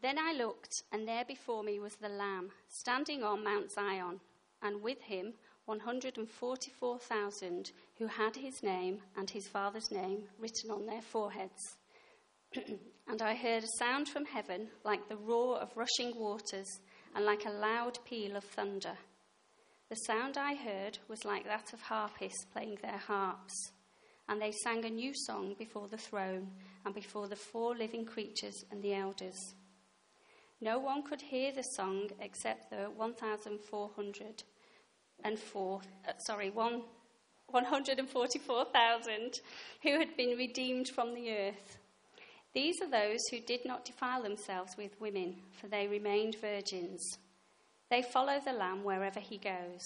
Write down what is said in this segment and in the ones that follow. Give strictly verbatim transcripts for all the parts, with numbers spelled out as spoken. Then I looked, and there before me was the Lamb, standing on Mount Zion, and with him one hundred forty-four thousand who had his name and his father's name written on their foreheads. And I heard a sound from heaven like the roar of rushing waters and like a loud peal of thunder. The sound I heard was like that of harpists playing their harps. And they sang a new song before the throne and before the four living creatures and the elders. No one could hear the song except the one thousand four hundred and four, uh, sorry, one, one hundred forty-four thousand who had been redeemed from the earth. These are those who did not defile themselves with women, for they remained virgins. They follow the Lamb wherever he goes.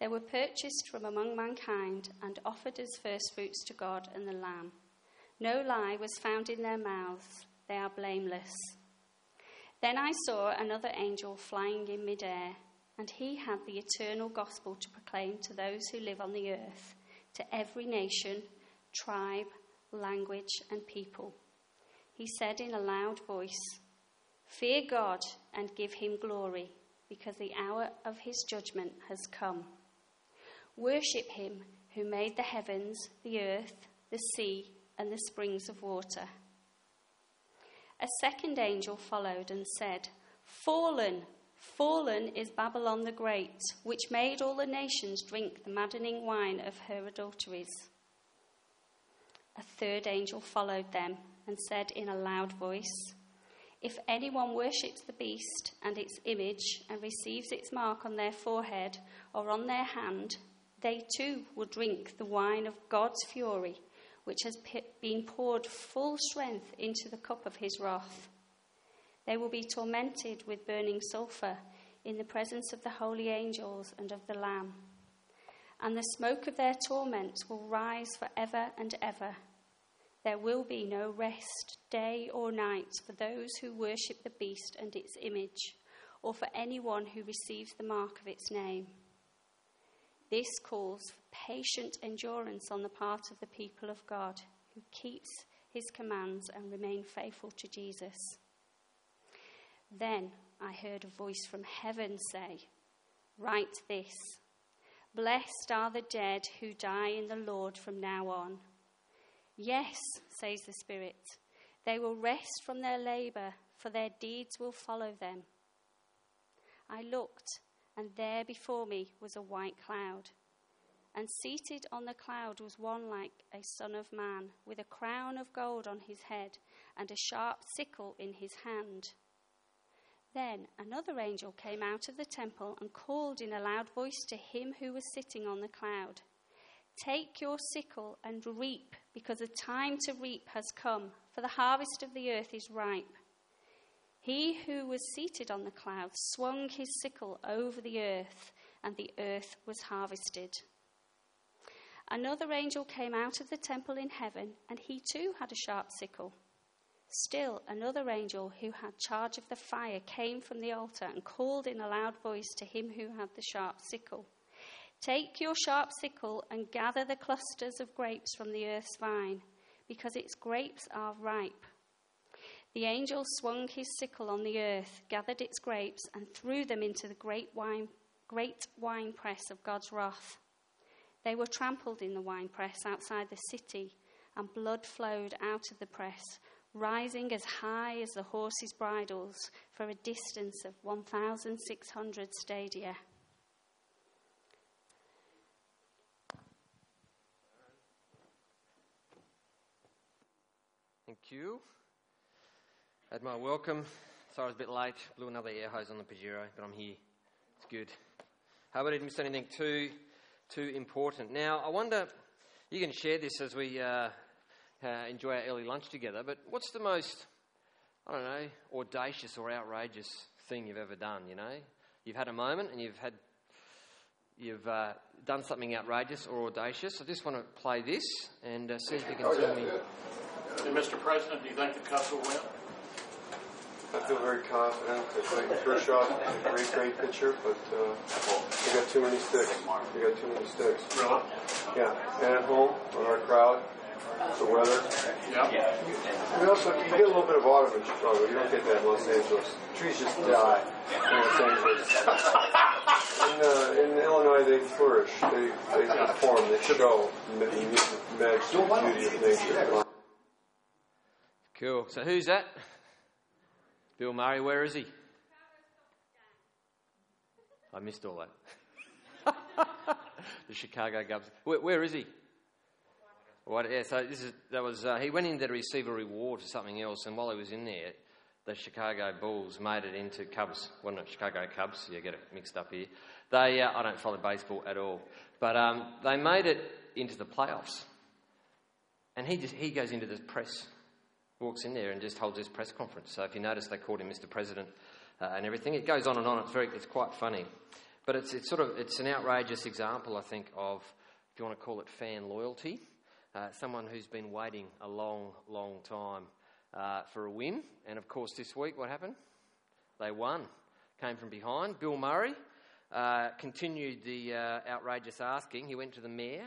They were purchased from among mankind and offered as firstfruits to God and the Lamb. No lie was found in their mouths. They are blameless. Then I saw another angel flying in midair, and he had the eternal gospel to proclaim to those who live on the earth, to every nation, tribe, language, and people. He said in a loud voice, "Fear God and give him glory, because the hour of his judgment has come. Worship him who made the heavens, the earth, the sea, and the springs of water." A second angel followed and said, "Fallen, fallen is Babylon the Great, which made all the nations drink the maddening wine of her adulteries." A third angel followed them and said in a loud voice, "If anyone worships the beast and its image and receives its mark on their forehead or on their hand, they too will drink the wine of God's fury, which has been poured full strength into the cup of his wrath. They will be tormented with burning sulfur in the presence of the holy angels and of the Lamb. And the smoke of their torment will rise forever and ever. There will be no rest, day or night, for those who worship the beast and its image, or for anyone who receives the mark of its name. This calls for patient endurance on the part of the people of God, who keeps his commands and remain faithful to Jesus." Then I heard a voice from heaven say, "Write this: Blessed are the dead who die in the Lord from now on. Yes, says the Spirit, they will rest from their labour, for their deeds will follow them." I looked, and there before me was a white cloud. And seated on the cloud was one like a son of man, with a crown of gold on his head and a sharp sickle in his hand. Then another angel came out of the temple and called in a loud voice to him who was sitting on the cloud, "Take your sickle and reap, because the time to reap has come, for the harvest of the earth is ripe." He who was seated on the cloud swung his sickle over the earth, and the earth was harvested. Another angel came out of the temple in heaven, and he too had a sharp sickle. Still another angel who had charge of the fire came from the altar and called in a loud voice to him who had the sharp sickle, "Take your sharp sickle and gather the clusters of grapes from the earth's vine, because its grapes are ripe." The angel swung his sickle on the earth, gathered its grapes, and threw them into the great wine, great winepress of God's wrath. They were trampled in the winepress outside the city, and blood flowed out of the press, rising as high as the horses' bridles, for a distance of one thousand six hundred stadia. Thank you. Had my welcome. Sorry, I was a bit late. Blew another air hose on the Pajero, but I'm here. It's good. Hope I didn't miss anything too, too important. Now, I wonder, you can share this as we uh, uh, enjoy our early lunch together, but what's the most, I don't know, audacious or outrageous thing you've ever done, you know? You've had a moment and you've had, you've uh, done something outrageous or audacious. I just want to play this and uh, see if you can oh, tell yeah, me... Yeah. Hey, Mister President, do you think the Cubs will win? I feel very confident. I think Kershaw is a great, great pitcher, but uh, we got too many sticks. We got too many sticks. Really? Yeah. And at home, on our crowd, the weather. Yeah. We also, you get a little bit of autumn in Chicago. You don't get that in Los Angeles. Trees just die in Los Angeles. In, uh, in Illinois, they flourish. They they perform. They show the magic and beauty of nature. Cool. So who's that? Bill Murray, where is he? I missed all that. The Chicago Cubs. Where, where is he? What? Yeah. So this is that was. Uh, he went in there to receive a reward for something else, and while he was in there, the Chicago Bulls made it into Cubs. Wasn't it Chicago Cubs? You get it mixed up here. They. Uh, I don't follow baseball at all, but um, they made it into the playoffs. And he just he goes into the press, walks in there, and just holds his press conference. So if you notice, they called him Mister President. Uh, and everything. It goes on and on. It's very, it's quite funny, but it's it's sort of it's an outrageous example, I think, of, if you want to call it, fan loyalty. Uh, someone who's been waiting a long, long time uh, for a win. And of course, this week, what happened? They won. Came from behind. Bill Murray uh, continued the uh, outrageous asking. He went to the mayor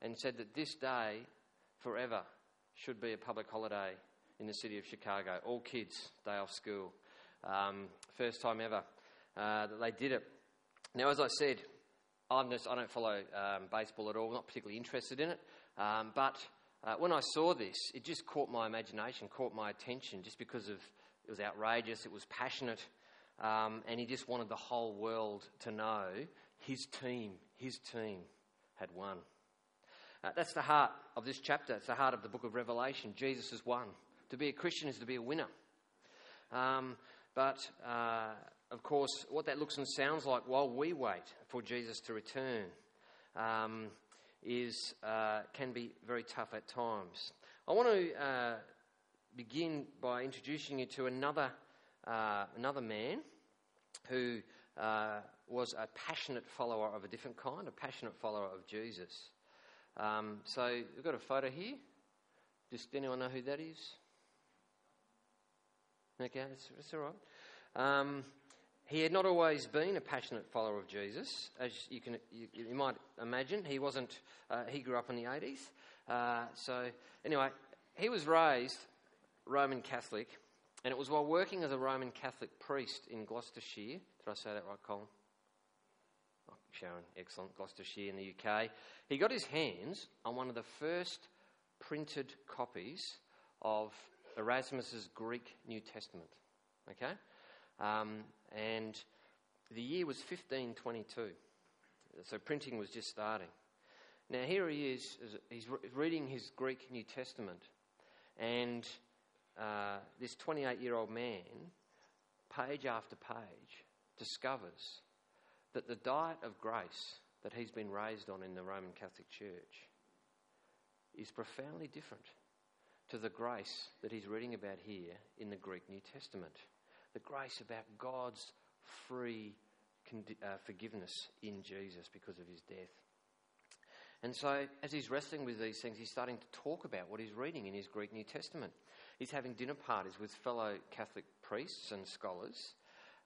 and said that this day, forever, should be a public holiday in the city of Chicago. All kids, day off school. Um, first time ever uh, that they did it. Now, as I said, I'm just, I don't follow um, baseball at all. I'm not particularly interested in it. Um, but uh, when I saw this, it just caught my imagination, caught my attention, just because of it was outrageous, it was passionate, um, and he just wanted the whole world to know his team, his team had won. Uh, that's the heart of this chapter. It's the heart of the book of Revelation. Jesus has won. To be a Christian is to be a winner. Um... But, uh, of course, what that looks and sounds like while we wait for Jesus to return um, is uh, can be very tough at times. I want to uh, begin by introducing you to another uh, another man who uh, was a passionate follower of a different kind, a passionate follower of Jesus. Um, so we've got a photo here. Does anyone know who that is? Okay, that's, that's all right. Um, he had not always been a passionate follower of Jesus, as you can you, you might imagine. He wasn't. Uh, he grew up in the eighties. Uh, so anyway, he was raised Roman Catholic, and it was while working as a Roman Catholic priest in Gloucestershire. Did I say that right, Colin? Oh, Sharon, excellent. Gloucestershire in the U K. He got his hands on one of the first printed copies of Erasmus's Greek New Testament, okay, um, and the year was fifteen twenty-two, so printing was just starting. Now here he is, he's reading his Greek New Testament, and uh, this twenty-eight-year-old man, page after page, discovers that the diet of grace that he's been raised on in the Roman Catholic Church is profoundly different to the grace that he's reading about here in the Greek New Testament. The grace about God's free condi- uh, forgiveness in Jesus because of his death. And so as he's wrestling with these things, he's starting to talk about what he's reading in his Greek New Testament. He's having dinner parties with fellow Catholic priests and scholars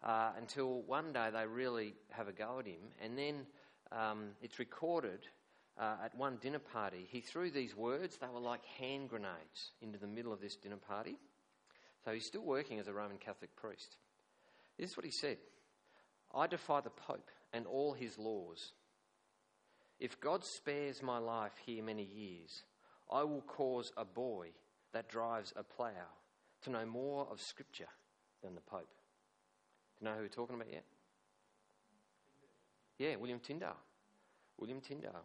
uh, until one day they really have a go at him. And then um, it's recorded. Uh, at one dinner party, he threw these words. They were like hand grenades into the middle of this dinner party. So he's still working as a Roman Catholic priest. This is what he said. I defy the Pope and all his laws. If God spares my life here many years, I will cause a boy that drives a plough to know more of Scripture than the Pope. Do you know who we're talking about yet? Yeah, William Tyndale. William Tyndale.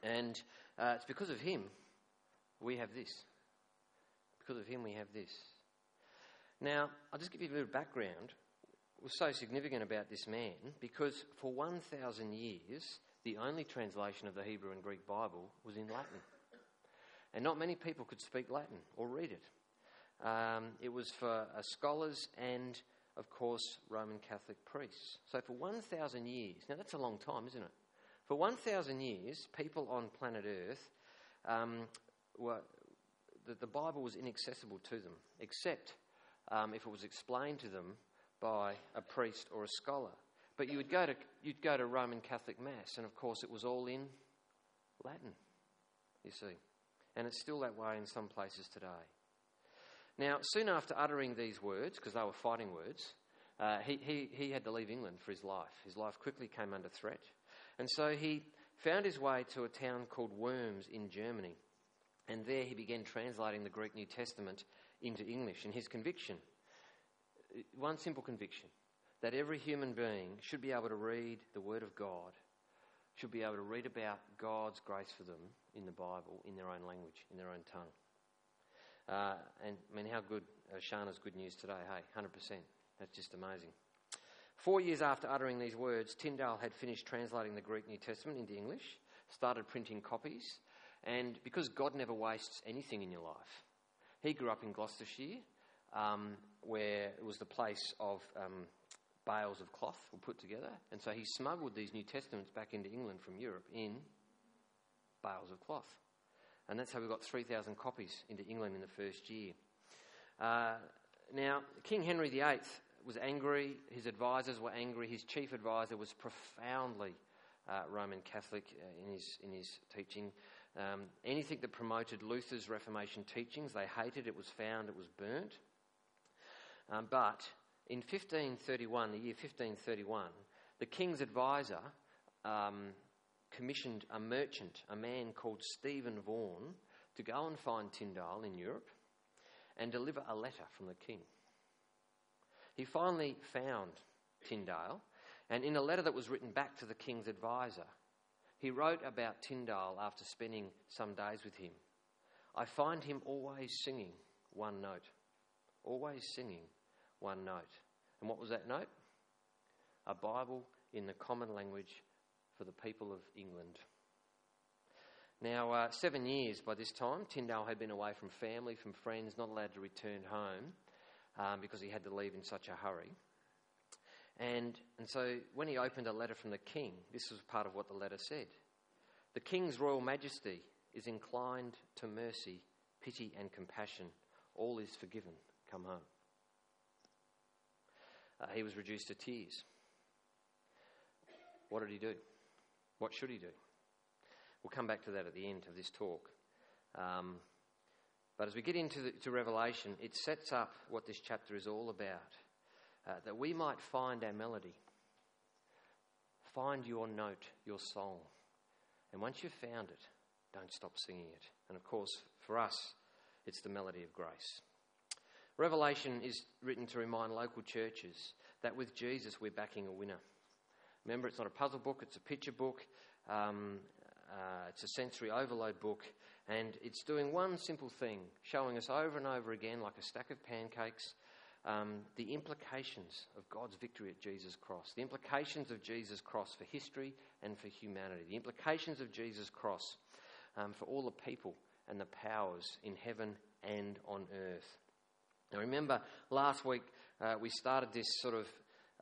And uh, it's because of him we have this. Because of him we have this. Now, I'll just give you a little background. What's so significant about this man, because for one thousand years, the only translation of the Hebrew and Greek Bible was in Latin. And not many people could speak Latin or read it. Um, it was for uh, scholars and, of course, Roman Catholic priests. So for one thousand years, now that's a long time, isn't it? For one thousand years, people on planet Earth, um, were, the, the Bible was inaccessible to them, except um, if it was explained to them by a priest or a scholar. But you would go to, you'd go to Roman Catholic Mass, and of course it was all in Latin, you see. and it's still that way in some places today. Now, soon after uttering these words, because they were fighting words, uh, he, he, he had to leave England for his life. His life quickly came under threat. And so he found his way to a town called Worms in Germany. And there he began translating the Greek New Testament into English. And his conviction, one simple conviction, that every human being should be able to read the Word of God, should be able to read about God's grace for them in the Bible, in their own language, in their own tongue. Uh, and I mean, how good uh, Shana's good news today, hey, one hundred percent. That's just amazing. Four years after uttering these words, Tyndale had finished translating the Greek New Testament into English, started printing copies, and because God never wastes anything in your life, he grew up in Gloucestershire, um, where it was the place of um, bales of cloth were put together, and so he smuggled these New Testaments back into England from Europe in bales of cloth. And that's how we got three thousand copies into England in the first year. Uh, now, King Henry the Eighth was angry. His advisors were angry. His chief advisor was profoundly uh, Roman Catholic in his in his teaching. Um, anything that promoted Luther's Reformation teachings, they hated. It was found. It was burnt. Um, but in fifteen thirty-one, the year fifteen thirty-one, the king's advisor Um, commissioned a merchant, a man called Stephen Vaughan, to go and find Tyndale in Europe and deliver a letter from the king. He finally found Tyndale, and in a letter that was written back to the king's advisor, he wrote about Tyndale after spending some days with him. I find him always singing one note, always singing one note. And what was that note? A Bible in the common language for the people of England. Now, uh, seven years by this time, Tyndale had been away from family, from friends, not allowed to return home um, because he had to leave in such a hurry. And, and so when he opened a letter from the king, this was part of what the letter said. The king's royal majesty is inclined to mercy, pity and compassion. All is forgiven. Come home. Uh, he was reduced to tears. What did he do? What should he do? We'll come back to that at the end of this talk. Um, but as we get into the, to Revelation, it sets up what this chapter is all about. Uh, that we might find our melody. Find your note, your song. And once you've found it, don't stop singing it. And of course, for us, it's the melody of grace. Revelation is written to remind local churches that with Jesus, we're backing a winner. Remember, it's not a puzzle book, it's a picture book, um, uh, it's a sensory overload book, and it's doing one simple thing, showing us over and over again, like a stack of pancakes, um, the implications of God's victory at Jesus' cross, the implications of Jesus' cross for history and for humanity, the implications of Jesus' cross um, for all the people and the powers in heaven and on earth. Now, remember, last week uh, we started this sort of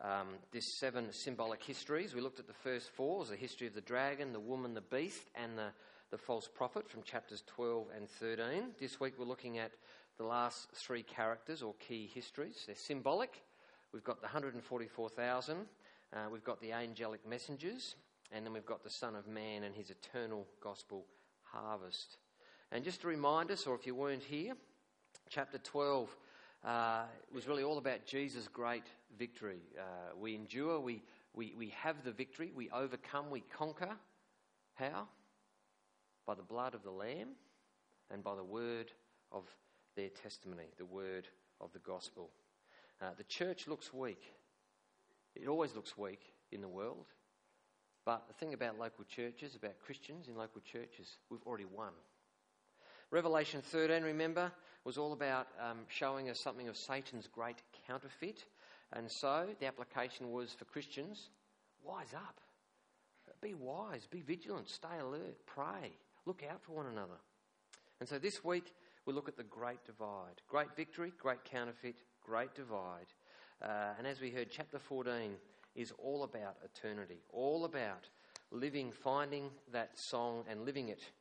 Um, this seven symbolic histories. We looked at the first four, the history of the dragon, the woman, the beast, and the, the false prophet from chapters twelve and thirteen. This week we're looking at the last three characters or key histories. They're symbolic. We've got the one hundred forty-four thousand, uh, we've got the angelic messengers, and then we've got the Son of Man and his eternal gospel harvest. And just to remind us, or if you weren't here, chapter twelve Uh, it was really all about Jesus' great victory. Uh, we endure, we, we, we have the victory, we overcome, we conquer. How? By the blood of the Lamb and by the word of their testimony, the word of the gospel. Uh, the church looks weak. It always looks weak in the world. But the thing about local churches, about Christians in local churches, we've already won. Revelation thirteen, remember, was all about um, showing us something of Satan's great counterfeit. And so the application was for Christians, wise up. Be wise, be vigilant, stay alert, pray, look out for one another. And so this week we look at the great divide. Great victory, great counterfeit, great divide. Uh, and as we heard, chapter fourteen is all about eternity, all about living, finding that song and living it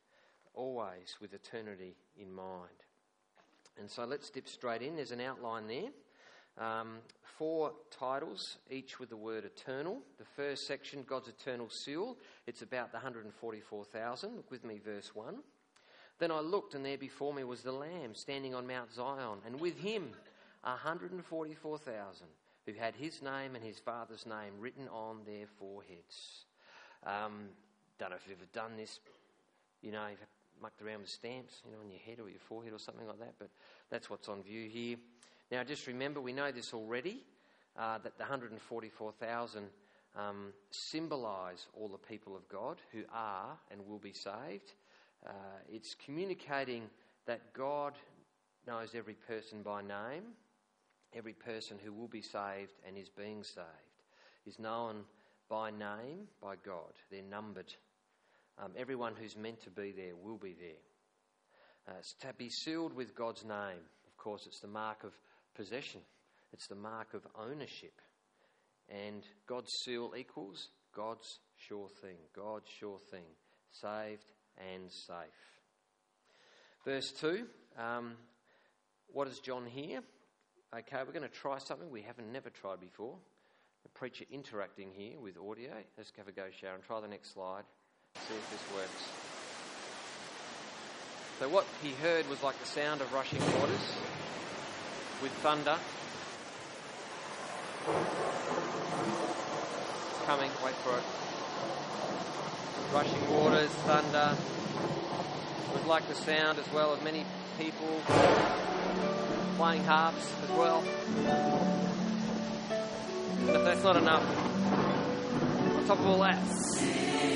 always with eternity in mind. And so let's dip straight in. There's an outline there. Um, four titles, each with the word eternal. The first section, God's eternal seal. It's about the one hundred forty-four thousand. Look with me, verse one. Then I looked, and there before me was the Lamb standing on Mount Zion, and with him one hundred forty-four thousand who had his name and his father's name written on their foreheads. Um, don't know if you've ever done this, you know, you've mucked around with stamps, you know, on your head or your forehead or something like that, but that's what's on view here. Now, just remember, we know this already, uh, that the one hundred forty-four thousand um, symbolise all the people of God who are and will be saved. Uh, it's communicating that God knows every person by name, every person who will be saved and is being saved is known by name by God. They're numbered. Um, everyone who's meant to be there will be there. Uh, it's to be sealed with God's name. Of course, it's the mark of possession. It's the mark of ownership. And God's seal equals God's sure thing. God's sure thing. Saved and safe. Verse two. Um, what does John hear? Okay, we're going to try something we haven't never tried before. The preacher interacting here with audio. Let's have a go, Sharon. Try the next slide. See if this works. So what he heard was like the sound of rushing waters with thunder. Coming, wait for it. Rushing waters, thunder. It was like the sound as well of many people playing harps as well. But if that's not enough, on top of all that,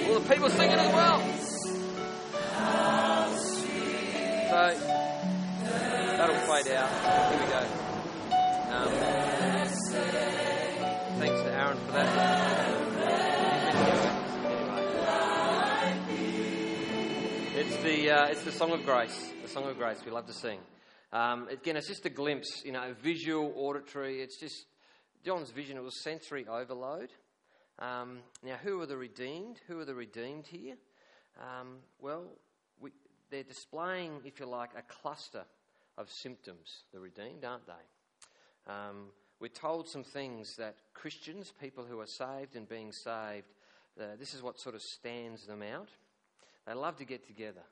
all the people singing as well. So, that'll fade out. Here we go. Um, thanks to Aaron for that. Anyway. It's the, uh, it's the Song of Grace. The Song of Grace we love to sing. Um, again, it's just a glimpse, you know, visual, auditory. It's just John's vision. It was sensory overload. Um, now, who are the redeemed? Who are the redeemed here? Um, well, we, they're displaying, if you like, a cluster of symptoms. The redeemed, aren't they? Um, we're told some things that Christians, people who are saved and being saved, uh, this is what sort of stands them out. They love to get together,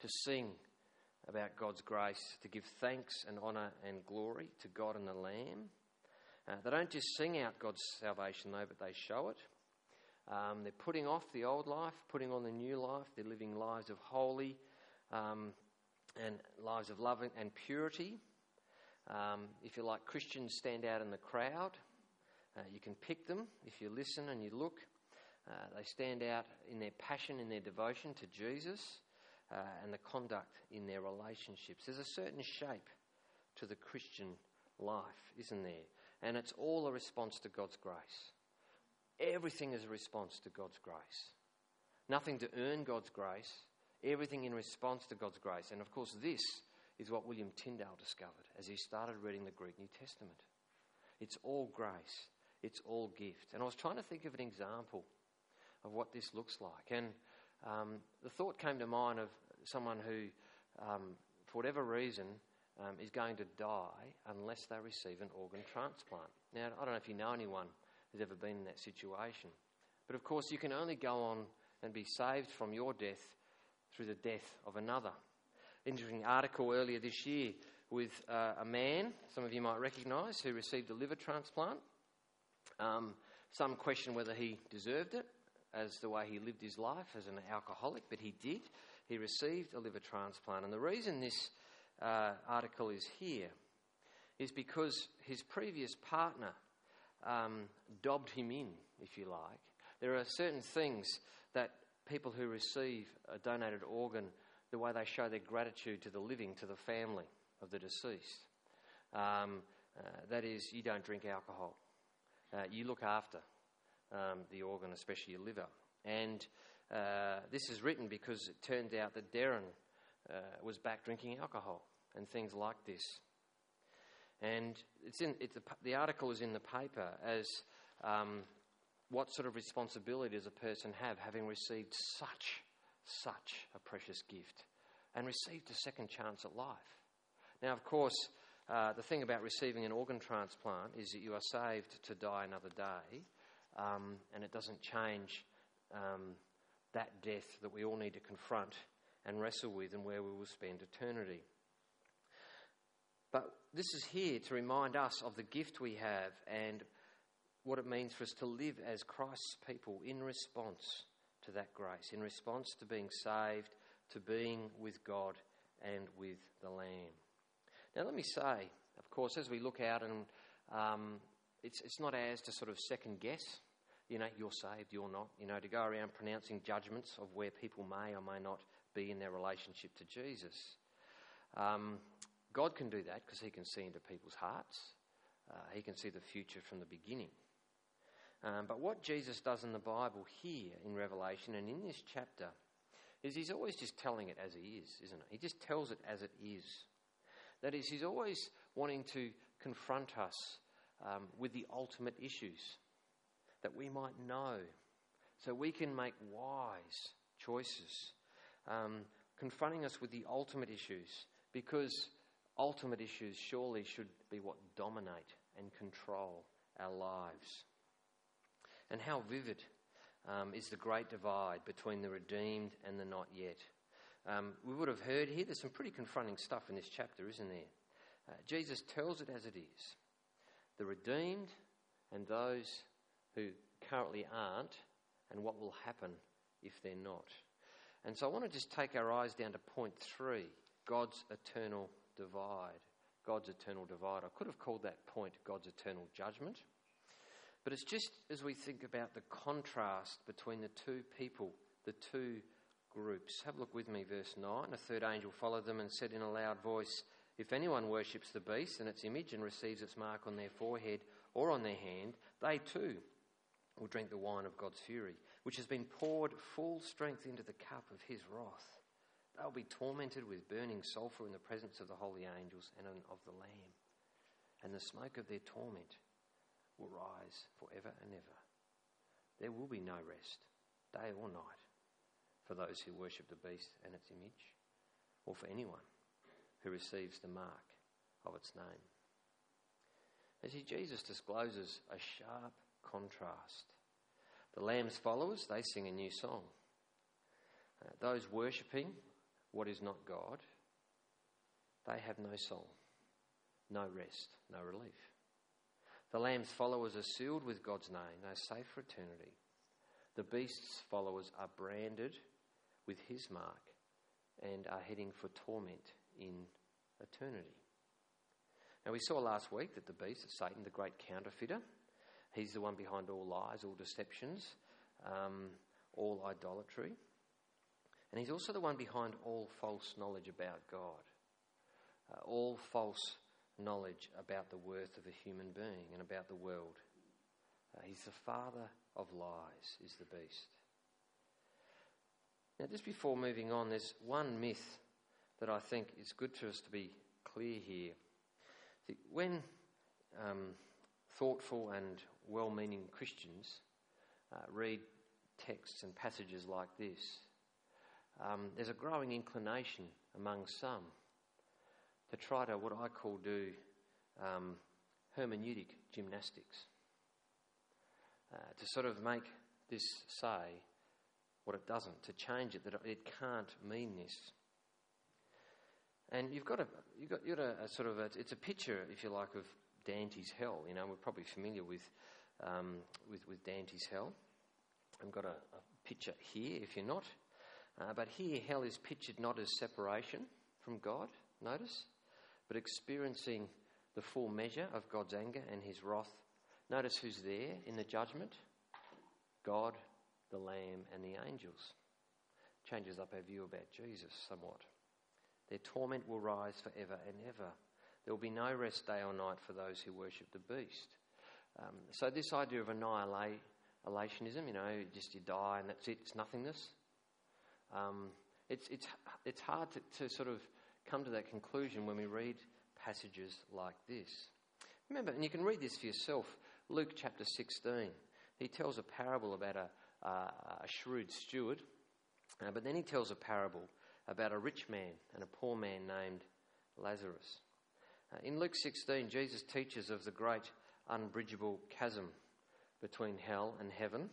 to sing about God's grace, to give thanks and honour and glory to God and the Lamb. Uh, they don't just sing out God's salvation, though, but they show it. Um, they're putting off the old life, putting on the new life. They're living lives of holy um, and lives of love and purity. Um, if you like, Christians stand out in the crowd. Uh, you can pick them if you listen and you look. Uh, they stand out in their passion, in their devotion to Jesus. Uh, and the conduct in their relationships. There's a certain shape to the Christian life, isn't there? And it's all a response to God's grace. Everything is a response to God's grace. Nothing to earn God's grace. Everything in response to God's grace. And of course, this is what William Tyndale discovered as he started reading the Greek New Testament. It's all grace. It's all gift. And I was trying to think of an example of what this looks like. And Um, the thought came to mind of someone who, um, for whatever reason, um, is going to die unless they receive an organ transplant. Now, I don't know if you know anyone who's ever been in that situation. But, of course, you can only go on and be saved from your death through the death of another. Interesting article earlier this year with uh, a man, some of you might recognise, who received a liver transplant. Um, some question whether he deserved it, as the way he lived his life as an alcoholic, but he did. He received a liver transplant. And the reason this uh, article is here is because his previous partner um, dobbed him in, if you like. There are certain things that people who receive a donated organ, the way they show their gratitude to the living, to the family of the deceased. Um, uh, that is, you don't drink alcohol. Uh, you look after Um, the organ, especially your liver. And uh, this is written because it turned out that Darren uh, was back drinking alcohol and things like this. And it's in it's a, the article is in the paper as um, what sort of responsibility does a person have having received such, such a precious gift and received a second chance at life. Now, of course, uh, the thing about receiving an organ transplant is that you are saved to die another day. Um, and it doesn't change um, that death that we all need to confront and wrestle with and where we will spend eternity. But this is here to remind us of the gift we have and what it means for us to live as Christ's people in response to that grace, in response to being saved, to being with God and with the Lamb. Now let me say, of course, as we look out, and um, it's it's not ours to sort of second guess, you know, you're saved, you're not, you know, to go around pronouncing judgments of where people may or may not be in their relationship to Jesus. Um, God can do that because he can see into people's hearts. Uh, he can see the future from the beginning. Um, but what Jesus does in the Bible here in Revelation and in this chapter is he's always just telling it as it is, isn't it? He just tells it as it is. That is, he's always wanting to confront us um, with the ultimate issues that we might know so we can make wise choices. Um, confronting us with the ultimate issues, because ultimate issues surely should be what dominate and control our lives. And how vivid um, is the great divide between the redeemed and the not yet. Um, we would have heard here, there's some pretty confronting stuff in this chapter, isn't there? Uh, Jesus tells it as it is. The redeemed and those who currently aren't, and what will happen if they're not. And so I want to just take our eyes down to point three, God's eternal divide. God's eternal divide. I could have called that point God's eternal judgment. But it's just as we think about the contrast between the two people, the two groups. Have a look with me, verse nine. A third angel followed them and said in a loud voice, "If anyone worships the beast and its image and receives its mark on their forehead or on their hand, they too will drink the wine of God's fury, which has been poured full strength into the cup of his wrath. They'll be tormented with burning sulfur in the presence of the holy angels and of the Lamb. And the smoke of their torment will rise forever and ever. There will be no rest, day or night, for those who worship the beast and its image, or for anyone who receives the mark of its name." You see, Jesus discloses a sharp contrast. The Lamb's followers, they sing a new song. Uh, those worshipping what is not God, they have no soul, no rest, no relief. The Lamb's followers are sealed with God's name. They are safe for eternity. The beast's followers are branded with his mark and are heading for torment in eternity. Now, we saw last week that the beast, Satan, the great counterfeiter, he's the one behind all lies, all deceptions, um, all idolatry. And he's also the one behind all false knowledge about God, uh, all false knowledge about the worth of a human being and about the world. Uh, he's the father of lies, is the beast. Now, just before moving on, there's one myth that I think it's good for us to be clear here. See, when um, thoughtful and well-meaning Christians uh, read texts and passages like this, Um, there's a growing inclination among some to try to, what I call, do um, hermeneutic gymnastics, uh, to sort of make this say what it doesn't, to change it, that it can't mean this. And you've got a, you've got, you've got a, a sort of a, it's a picture, if you like, of Dante's hell. You know, we're probably familiar with um, with, with Dante's hell. I've got a, a picture here, if you're not. Uh, but here, hell is pictured not as separation from God, notice, but experiencing the full measure of God's anger and his wrath. Notice who's there in the judgment? God, the Lamb, and the angels. Changes up our view about Jesus somewhat. Their torment will rise forever and ever. There will be no rest day or night for those who worship the beast. Um, so this idea of annihilationism, you know, just you die and that's it, it's nothingness. Um, it's it's it's hard to, to sort of come to that conclusion when we read passages like this. Remember, and you can read this for yourself, Luke chapter sixteen. He tells a parable about a, uh, a shrewd steward, uh, but then he tells a parable about a rich man and a poor man named Lazarus. Uh, in Luke sixteen, Jesus teaches of the great unbridgeable chasm between hell and heaven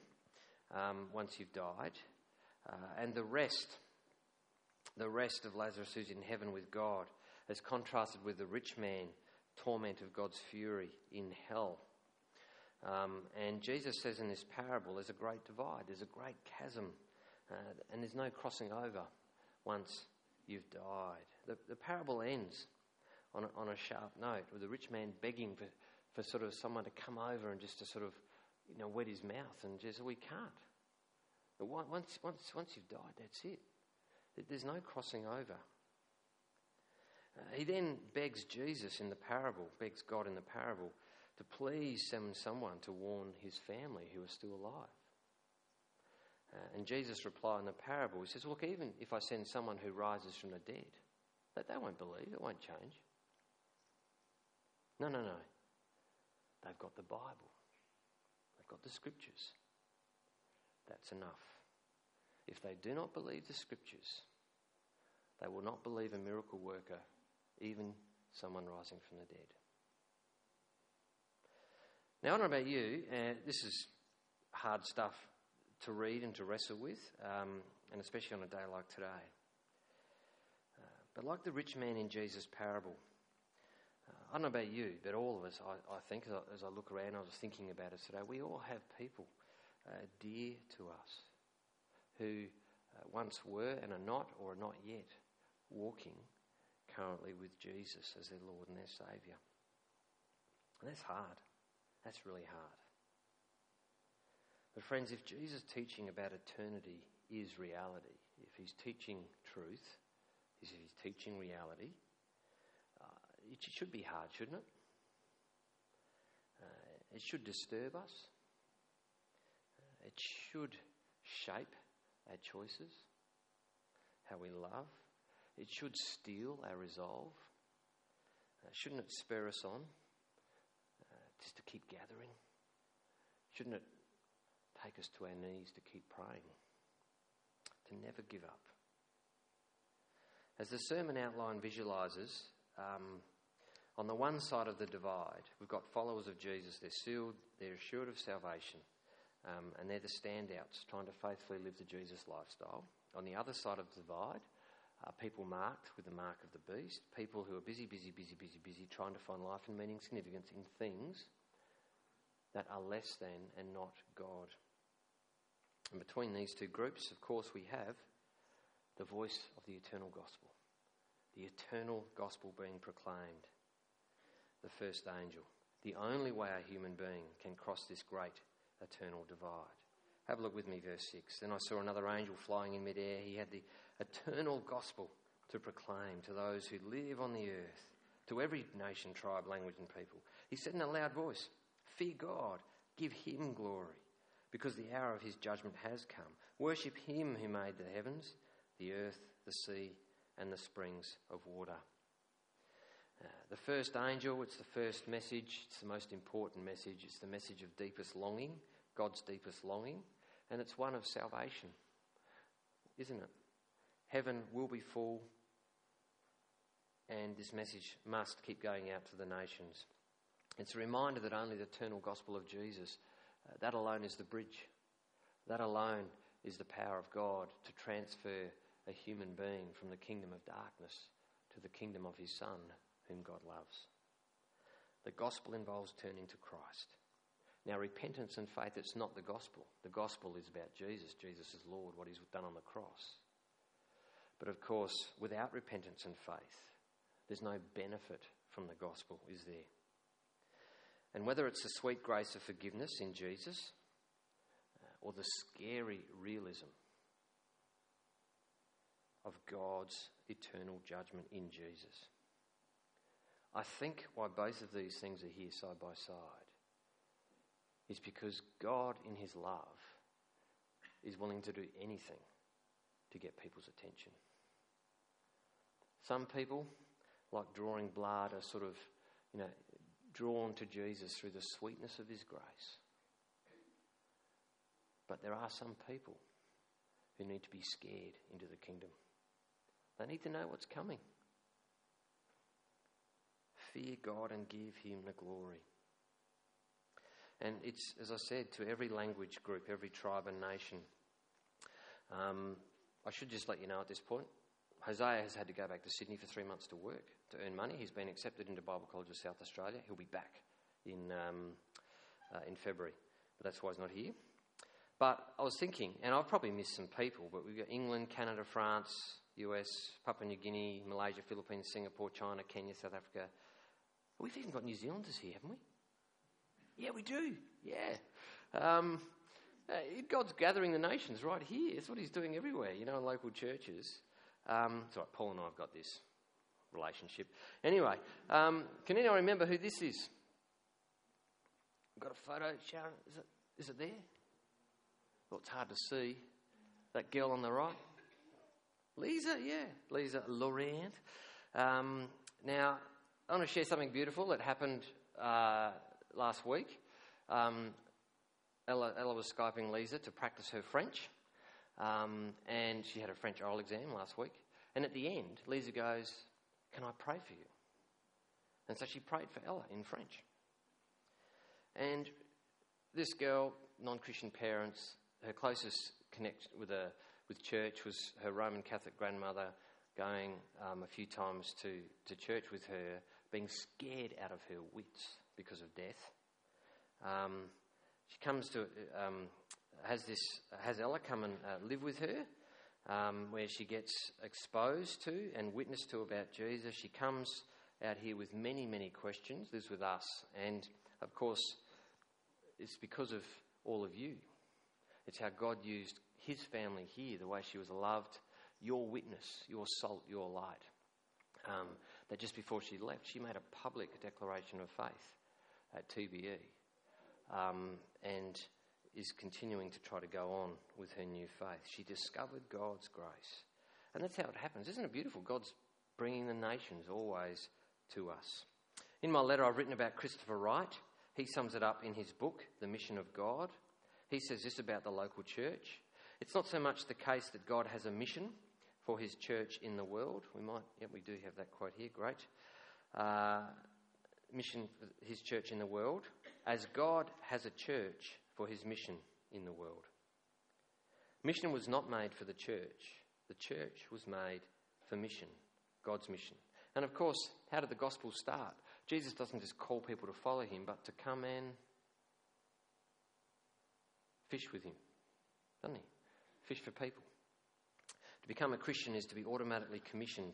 um, once you've died. Uh, and the rest The rest of Lazarus, who's in heaven with God, as contrasted with the rich man, torment of God's fury in hell. Um, and Jesus says in this parable, there's a great divide, there's a great chasm, uh, and there's no crossing over once you've died. The, the parable ends on a, on a sharp note with the rich man begging for, for sort of someone to come over and just to sort of, you know, wet his mouth, and Jesus, we can't. But once, once, once you've died, that's it. There's no crossing over. Uh, he then begs Jesus in the parable, begs God in the parable, to please send someone to warn his family who are still alive. Uh, and Jesus replied in the parable, he says, look, even if I send someone who rises from the dead, that they won't believe, it won't change. No, no, no. They've got the Bible. They've got the Scriptures. That's enough. If they do not believe the Scriptures, they will not believe a miracle worker, even someone rising from the dead. Now, I don't know about you, uh, this is hard stuff to read and to wrestle with, um, and especially on a day like today. Uh, but like the rich man in Jesus' parable, uh, I don't know about you, but all of us, I, I think, as I, as I look around, I was thinking about it today, we all have people uh, dear to us, who uh, once were and are not, or are not yet, walking currently with Jesus as their Lord and their Saviour. And that's hard. That's really hard. But friends, if Jesus' teaching about eternity is reality, if he's teaching truth, if he's teaching reality, uh, it should be hard, shouldn't it? Uh, it should disturb us. Uh, it should shape our choices, how we love. It should steal our resolve. Uh, shouldn't it spur us on uh, just to keep gathering? Shouldn't it take us to our knees to keep praying, to never give up? As the sermon outline visualises, um, on the one side of the divide, we've got followers of Jesus. They're sealed, they're assured of salvation. Um, and they're the standouts, trying to faithfully live the Jesus lifestyle. On the other side of the divide are people marked with the mark of the beast, people who are busy, busy, busy, busy, busy, trying to find life and meaning, significance in things that are less than and not God. And between these two groups, of course, we have the voice of the eternal gospel, the eternal gospel being proclaimed, the first angel, the only way a human being can cross this great eternal divide. Have a look with me, verse six. Then I saw another angel flying in midair. He had the eternal gospel to proclaim to those who live on the earth, to every nation, tribe, language, and people. He said in a loud voice, fear God, give him glory, because the hour of his judgment has come. Worship him who made the heavens, the earth, the sea, and the springs of water. Uh, the first angel, it's the first message, it's the most important message, it's the message of deepest longing, God's deepest longing, and it's one of salvation, isn't it? Heaven will be full, and this message must keep going out to the nations. It's a reminder that only the eternal gospel of Jesus, uh, that alone is the bridge, that alone is the power of God to transfer a human being from the kingdom of darkness to the kingdom of his Son, whom God loves. The gospel involves turning to Christ. Now, repentance and faith, it's not the gospel. The gospel is about Jesus. Jesus is Lord, what he's done on the cross. But of course, without repentance and faith, there's no benefit from the gospel, is there? And whether it's the sweet grace of forgiveness in Jesus or the scary realism of God's eternal judgment in Jesus, I think why both of these things are here side by side is because God in his love is willing to do anything to get people's attention. Some people, like drawing blood, are sort of, you know, drawn to Jesus through the sweetness of his grace. But there are some people who need to be scared into the kingdom. They need to know what's coming. Fear God and give him the glory. And it's, as I said, to every language group, every tribe and nation. Um, I should just let you know at this point, Hosea has had to go back to Sydney for three months to work, to earn money. He's been accepted into Bible College of South Australia. He'll be back in um, uh, in February, but that's why he's not here. But I was thinking, and I'll probably miss some people, but we've got England, Canada, France, U S, Papua New Guinea, Malaysia, Philippines, Singapore, China, Kenya, South Africa. We've even got New Zealanders here, haven't we? Yeah, we do. Yeah. Um, uh, God's gathering the nations right here. It's what he's doing everywhere, you know, in local churches. Um, it's all right, Paul and I have got this relationship. Anyway, um, can anyone remember who this is? We've got a photo, Sharon. Is it, is it there? Well, it's hard to see. That girl on the right. Lisa, yeah. Lisa Laurent. Um, now, I want to share something beautiful that happened uh, last week. Um, Ella, Ella was Skyping Lisa to practice her French. Um, and she had a French oral exam last week. And at the end, Lisa goes, "Can I pray for you?" And so she prayed for Ella in French. And this girl, non-Christian parents, her closest connection with a with church was her Roman Catholic grandmother going um, a few times to, to church with her, being scared out of her wits because of death. Um, she comes to um, has this has Ella come and uh, live with her, um, where she gets exposed to and witnessed to about Jesus. She comes out here with many many questions. Lives with us, and of course, it's because of all of you. It's how God used his family here, the way she was loved, your witness, your salt, your light. Um, that just before she left, she made a public declaration of faith at T B E um, and is continuing to try to go on with her new faith. She discovered God's grace. And that's how it happens. Isn't it beautiful? God's bringing the nations always to us. In my letter, I've written about Christopher Wright. He sums it up in his book, The Mission of God. He says this about the local church. It's not so much the case that God has a mission for his church in the world. We might, yeah, we do have that quote here, great. Uh, mission for his church in the world, as God has a church for his mission in the world. Mission was not made for the church. The church was made for mission, God's mission. And of course, how did the gospel start? Jesus doesn't just call people to follow him, but to come and fish with him, doesn't he? Fish for people. To become a Christian is to be automatically commissioned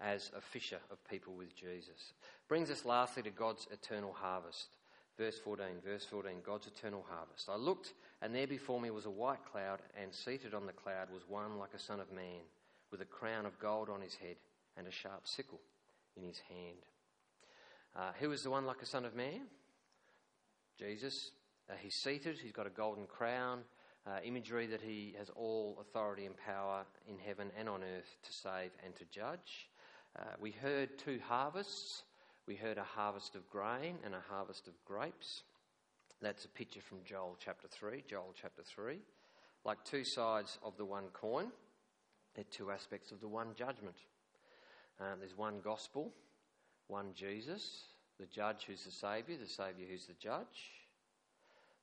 as a fisher of people with Jesus. Brings us lastly to God's eternal harvest. Verse fourteen, verse fourteen, God's eternal harvest. I looked, and there before me was a white cloud, and seated on the cloud was one like a son of man, with a crown of gold on his head and a sharp sickle in his hand. Uh, who is the one like a son of man? Jesus. Uh, he's seated. He's got a golden crown, uh, imagery that he has all authority and power in heaven and on earth to save and to judge. Uh, we heard two harvests. We heard a harvest of grain and a harvest of grapes. That's a picture from Joel chapter three. Joel chapter three. Like two sides of the one coin, they're two aspects of the one judgment. Um, there's one gospel, one Jesus, the judge who's the saviour, the saviour who's the judge.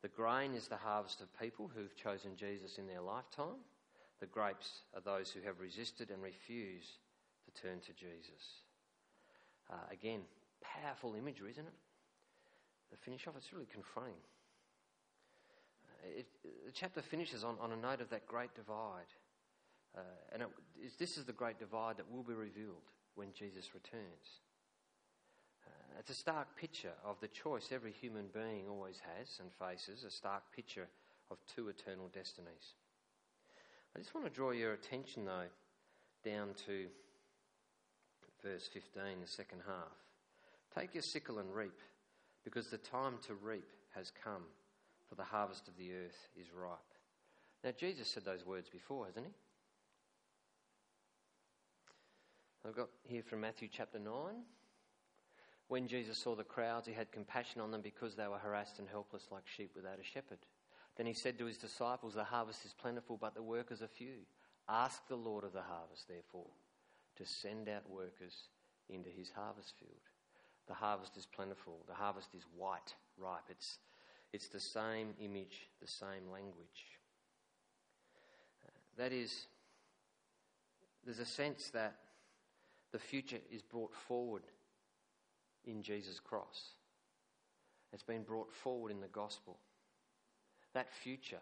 The grain is the harvest of people who've chosen Jesus in their lifetime. The grapes are those who have resisted and refused to turn to Jesus. Uh, again, powerful imagery, isn't it? The finish off, it's really confronting. It, it, the chapter finishes on, on a note of that great divide. Uh, and it, it, this is the great divide that will be revealed when Jesus returns. It's a stark picture of the choice every human being always has and faces, a stark picture of two eternal destinies. I just want to draw your attention, though, down to verse fifteen, the second half. Take your sickle and reap, because the time to reap has come, for the harvest of the earth is ripe. Now, Jesus said those words before, hasn't he? I've got here from Matthew chapter nine. When Jesus saw the crowds, he had compassion on them because they were harassed and helpless like sheep without a shepherd. Then he said to his disciples, "The harvest is plentiful, but the workers are few. Ask the Lord of the harvest, therefore, to send out workers into his harvest field." The harvest is plentiful. The harvest is white, ripe. It's, it's the same image, the same language. That is, there's a sense that The future is brought forward in Jesus' cross. It's been brought forward in the gospel. That future,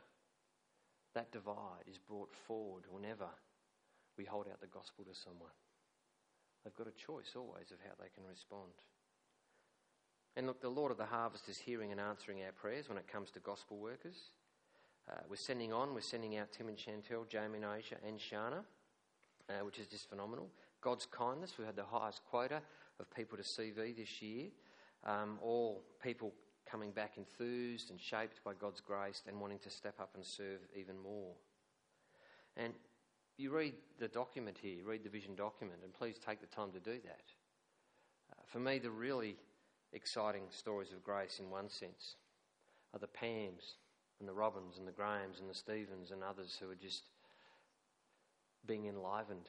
that divide is brought forward whenever we hold out the gospel to someone. They've got a choice always of how they can respond. And look, the Lord of the harvest is hearing and answering our prayers when it comes to gospel workers. Uh, we're sending on, we're sending out Tim and Chantel, Jamie and Asia and Shana, uh, which is just phenomenal. God's kindness, we had the highest quota of people to C V this year. Um, all people coming back enthused and shaped by God's grace and wanting to step up and serve even more. And you read the document here, read the vision document, and please take the time to do that. Uh, for me, the really exciting stories of grace in one sense are the Pams and the Robins and the Grahams and the Stephens and others who are just being enlivened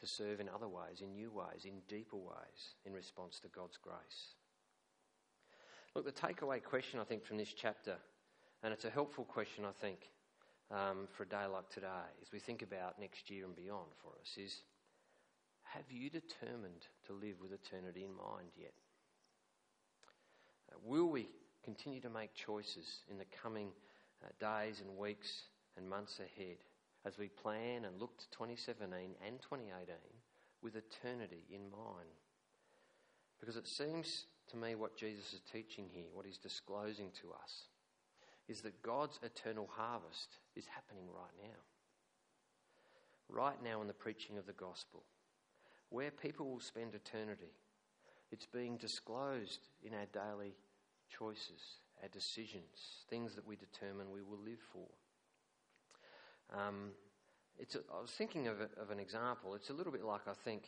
to serve in other ways, in new ways, in deeper ways, in response to God's grace. Look, the takeaway question, I think, from this chapter, and it's a helpful question, I think, um, for a day like today, as we think about next year and beyond for us, is have you determined to live with eternity in mind yet? Uh, will we continue to make choices in the coming uh, days and weeks and months ahead as we plan and look to twenty seventeen and twenty eighteen with eternity in mind? Because it seems to me what Jesus is teaching here, what he's disclosing to us, is that God's eternal harvest is happening right now. Right now in the preaching of the gospel, where people will spend eternity, it's being disclosed in our daily choices, our decisions, things that we determine we will live for. Um, it's a, I was thinking of, a, of an example. It's a little bit like, I think,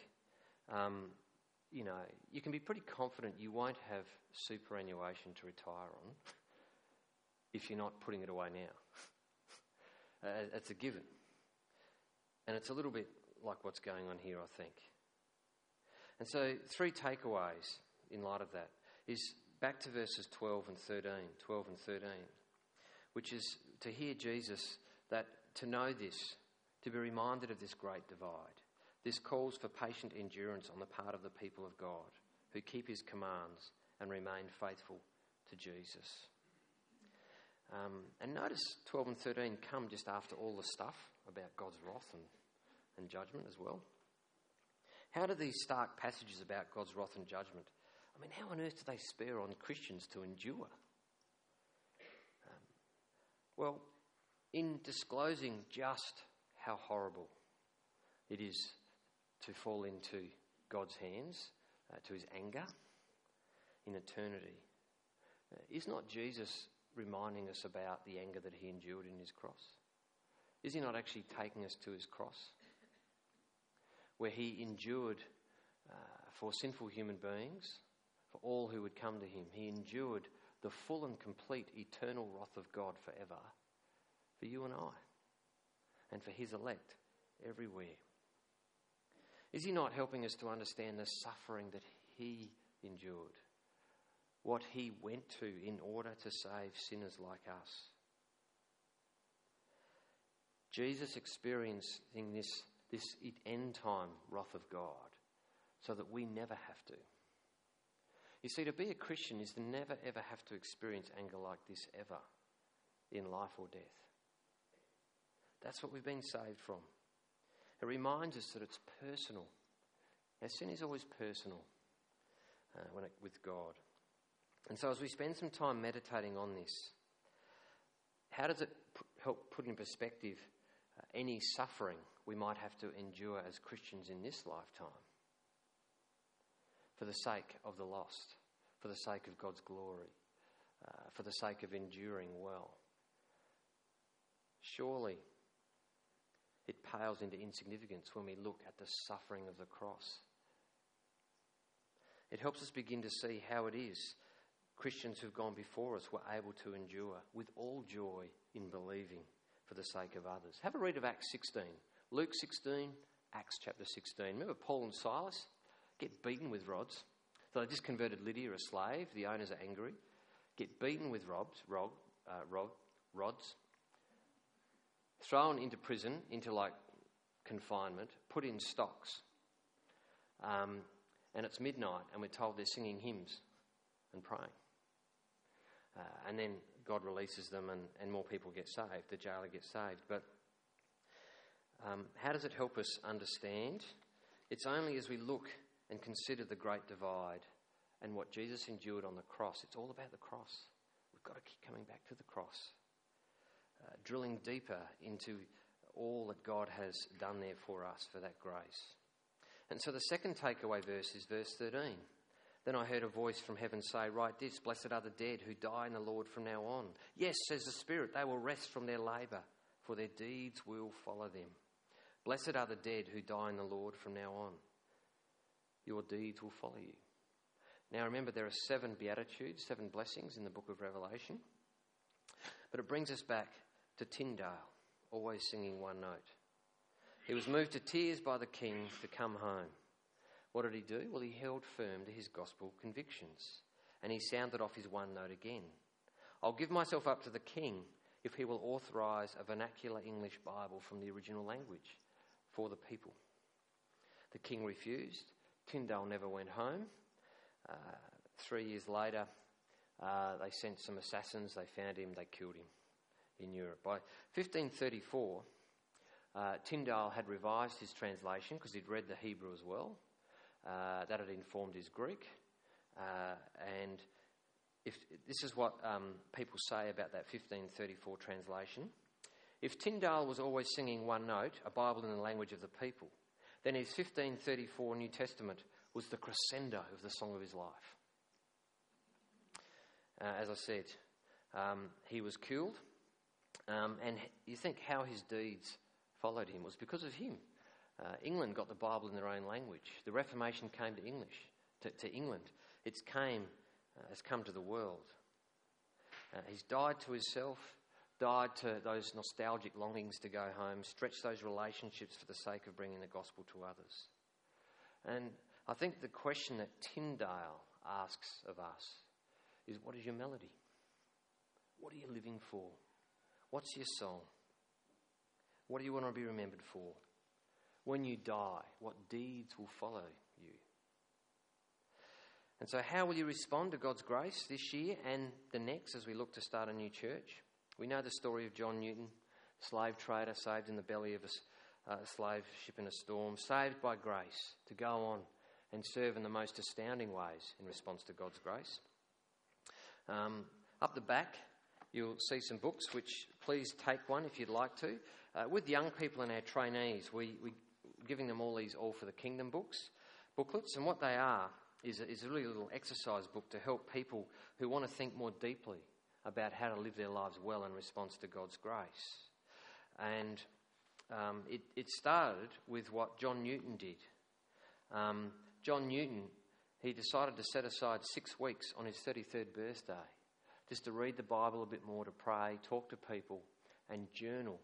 um, you know, you can be pretty confident you won't have superannuation to retire on if you're not putting it away now. uh, it's a given. And it's a little bit like what's going on here, I think. And so three takeaways in light of that is back to verses twelve and thirteen, twelve and thirteen, which is to hear Jesus, that to know this, to be reminded of this great divide. This calls for patient endurance on the part of the people of God who keep his commands and remain faithful to Jesus. Um, and notice twelve and thirteen come just after all the stuff about God's wrath and, and judgment as well. How do these stark passages about God's wrath and judgment, I mean, how on earth do they spare on Christians to endure? Um, well, in disclosing just how horrible it is to fall into God's hands, uh, to his anger in eternity, uh, is not Jesus reminding us about the anger that he endured in his cross? Is he not actually taking us to his cross, where he endured uh, for sinful human beings, for all who would come to him? He endured the full and complete eternal wrath of God forever for you and I, and for his elect everywhere. Is he not helping us to understand the suffering that he endured, what he went to in order to save sinners like us? Jesus experiencing this this end-time wrath of God so that we never have to. You see, to be a Christian is to never, ever have to experience anger like this ever in life or death. That's what we've been saved from. It reminds us that it's personal. Our sin is always personal uh, when it, with God. And so as we spend some time meditating on this, how does it p- help put in perspective uh, any suffering we might have to endure as Christians in this lifetime for the sake of the lost, for the sake of God's glory, uh, for the sake of enduring well? Surely it pales into insignificance when we look at the suffering of the cross. It helps us begin to see how it is Christians who've gone before us were able to endure with all joy in believing for the sake of others. Have a read of Acts sixteen. Luke sixteen, Acts chapter sixteen. Remember Paul and Silas get beaten with rods. So they just converted Lydia, a slave. The owners are angry. Get beaten with rods, rod, uh, rod, rods. Thrown into prison, into like confinement, put in stocks. um, and it's midnight, and we're told they're singing hymns and praying. Uh, and then God releases them, and, and more people get saved. The jailer gets saved. But um, how does it help us understand? It's only as we look and consider the great divide and what Jesus endured on the cross. It's all about the cross. We've got to keep coming back to the cross, uh, drilling deeper into all that God has done there for us, for that grace. And so the second takeaway verse is verse thirteen. Then I heard a voice from heaven say, "Write this, blessed are the dead who die in the Lord from now on. Yes, says the Spirit, they will rest from their labour, for their deeds will follow them. Blessed are the dead who die in the Lord from now on. Your deeds will follow you." Now remember, there are seven beatitudes, seven blessings in the book of Revelation. But it brings us back to Tyndale, always singing one note. He was moved to tears by the king to come home. What did he do? Well, he held firm to his gospel convictions, and he sounded off his one note again. I'll give myself up to the king if he will authorise a vernacular English Bible from the original language for the people. The king refused. Tyndale never went home. Uh, three years later, uh, they sent some assassins. They found him. They killed him in Europe. By fifteen thirty-four, uh, Tyndale had revised his translation because he'd read the Hebrew as well. Uh, that had informed his Greek, uh, and if this is what um, people say about that fifteen thirty-four translation. If Tyndale was always singing one note, a Bible in the language of the people, then his fifteen thirty-four New Testament was the crescendo of the song of his life. Uh, as I said, um, he was killed, um, and you think how his deeds followed him was because of him. Uh, England got the Bible in their own language. The Reformation came to English, to, to England. It's came, uh, has come to the world. Uh, he's died to himself, died to those nostalgic longings to go home, stretched those relationships for the sake of bringing the gospel to others. And I think the question that Tyndale asks of us is, what is your melody? What are you living for? What's your song? What do you want to be remembered for? When you die, what deeds will follow you? And so how will you respond to God's grace this year and the next as we look to start a new church? We know the story of John Newton, slave trader, saved in the belly of a uh, slave ship in a storm, saved by grace to go on and serve in the most astounding ways in response to God's grace. Um, up the back, you'll see some books, which please take one if you'd like to. Uh, with young people and our trainees, we... we giving them all these All for the Kingdom books, booklets, and what they are is a, is a really little exercise book to help people who want to think more deeply about how to live their lives well in response to God's grace. And um, it, it started with what John Newton did. Um, John Newton, he decided to set aside six weeks on his thirty-third birthday just to read the Bible a bit more, to pray, talk to people, and journal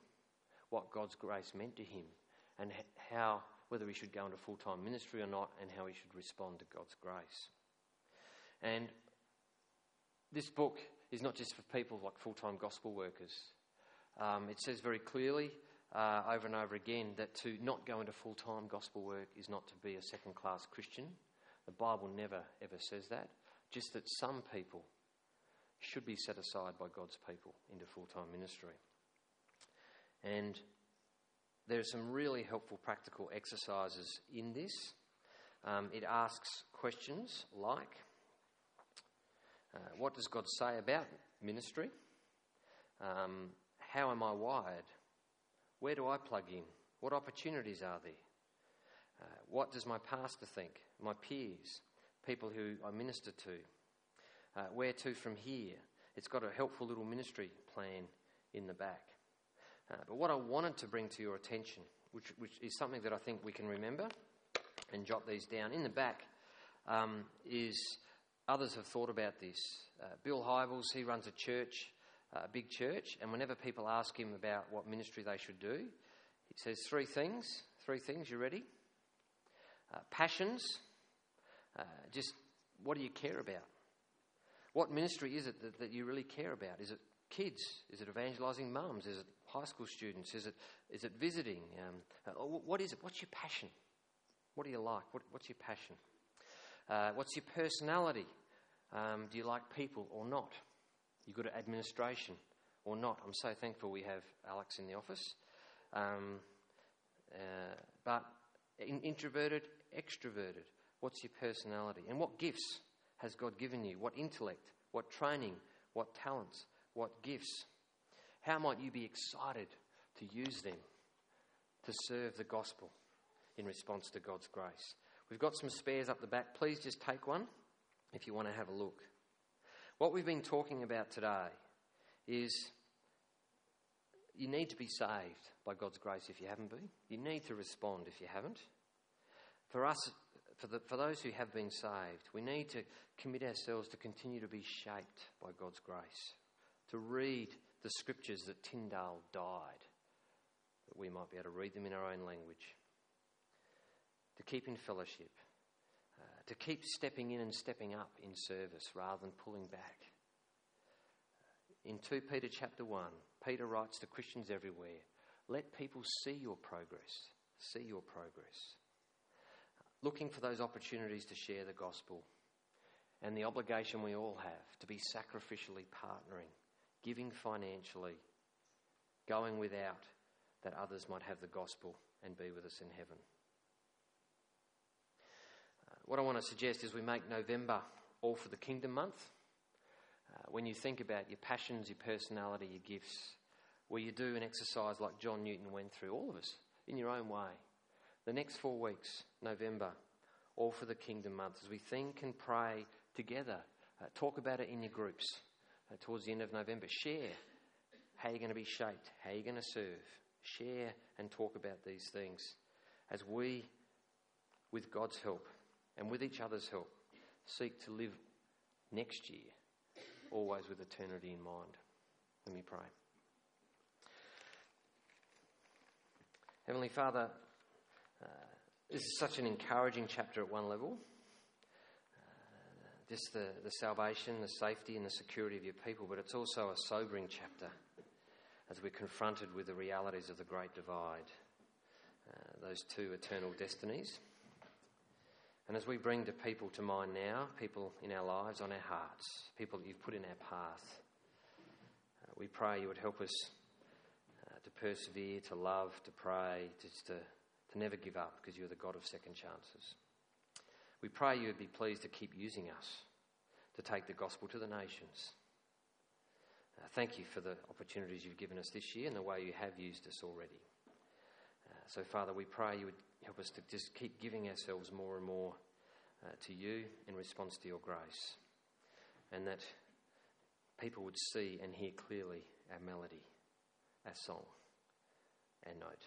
what God's grace meant to him, and how, whether he should go into full-time ministry or not, and how he should respond to God's grace. And this book is not just for people like full-time gospel workers. Um, it says very clearly uh, over and over again that to not go into full-time gospel work is not to be a second-class Christian. The Bible never, ever says that. Just that some people should be set aside by God's people into full-time ministry. And there are some really helpful practical exercises in this. Um, it asks questions like, uh, what does God say about ministry? Um, how am I wired? Where do I plug in? What opportunities are there? Uh, what does my pastor think? My peers? People who I minister to? Uh, where to from here? It's got a helpful little ministry plan in the back. Uh, but what I wanted to bring to your attention, which, which is something that I think we can remember and jot these down in the back, um, is others have thought about this. Uh, Bill Hybels, he runs a church, uh, a big church, and whenever people ask him about what ministry they should do, he says three things. Three things, you ready? Uh, passions, uh, just what do you care about? What ministry is it that, that you really care about? Is it kids? Is it evangelising mums? Is it high school students? Is it is it visiting? Um, what is it? What's your passion? What do you like? What, what's your passion? Uh, what's your personality? Um, do you like people or not? You good at administration or not? I'm so thankful we have Alex in the office. Um, uh, but in, introverted, extroverted. What's your personality? And what gifts has God given you? What intellect? What training? What talents? What gifts? How might you be excited to use them to serve the gospel in response to God's grace? We've got some spares up the back. Please just take one if you want to have a look. What we've been talking about today is you need to be saved by God's grace if you haven't been. You need to respond if you haven't. For us, for, the, for those who have been saved, we need to commit ourselves to continue to be shaped by God's grace, to read the scriptures that Tyndale died, that we might be able to read them in our own language, to keep in fellowship, uh, to keep stepping in and stepping up in service rather than pulling back. In Second Peter chapter one, Peter writes to Christians everywhere, let people see your progress, see your progress. Looking for those opportunities to share the gospel and the obligation we all have to be sacrificially partnering, giving financially, going without, that others might have the gospel and be with us in heaven. Uh, what I want to suggest is we make November All for the Kingdom month. Uh, when you think about your passions, your personality, your gifts, where you do an exercise like John Newton went through, all of us, in your own way. The next four weeks, November, All for the Kingdom month, as we think and pray together, uh, talk about it in your groups. Uh, towards the end of November, share how you're going to be shaped, how you're going to serve. Share and talk about these things as we, with God's help and with each other's help, seek to live next year always with eternity in mind. Let me pray. Heavenly Father, uh, this is such an encouraging chapter at one level. Uh, just the, the salvation, the safety and the security of your people, but it's also a sobering chapter as we're confronted with the realities of the great divide, uh, those two eternal destinies. And as we bring to people to mind now, people in our lives, on our hearts, people that you've put in our path, uh, we pray you would help us uh, to persevere, to love, to pray, just to, to never give up, because you're the God of second chances. We pray you would be pleased to keep using us to take the gospel to the nations. Uh, thank you for the opportunities you've given us this year and the way you have used us already. Uh, so, Father, we pray you would help us to just keep giving ourselves more and more uh, to you in response to your grace, and that people would see and hear clearly our melody, our song, our note.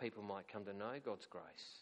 people might come to know God's grace.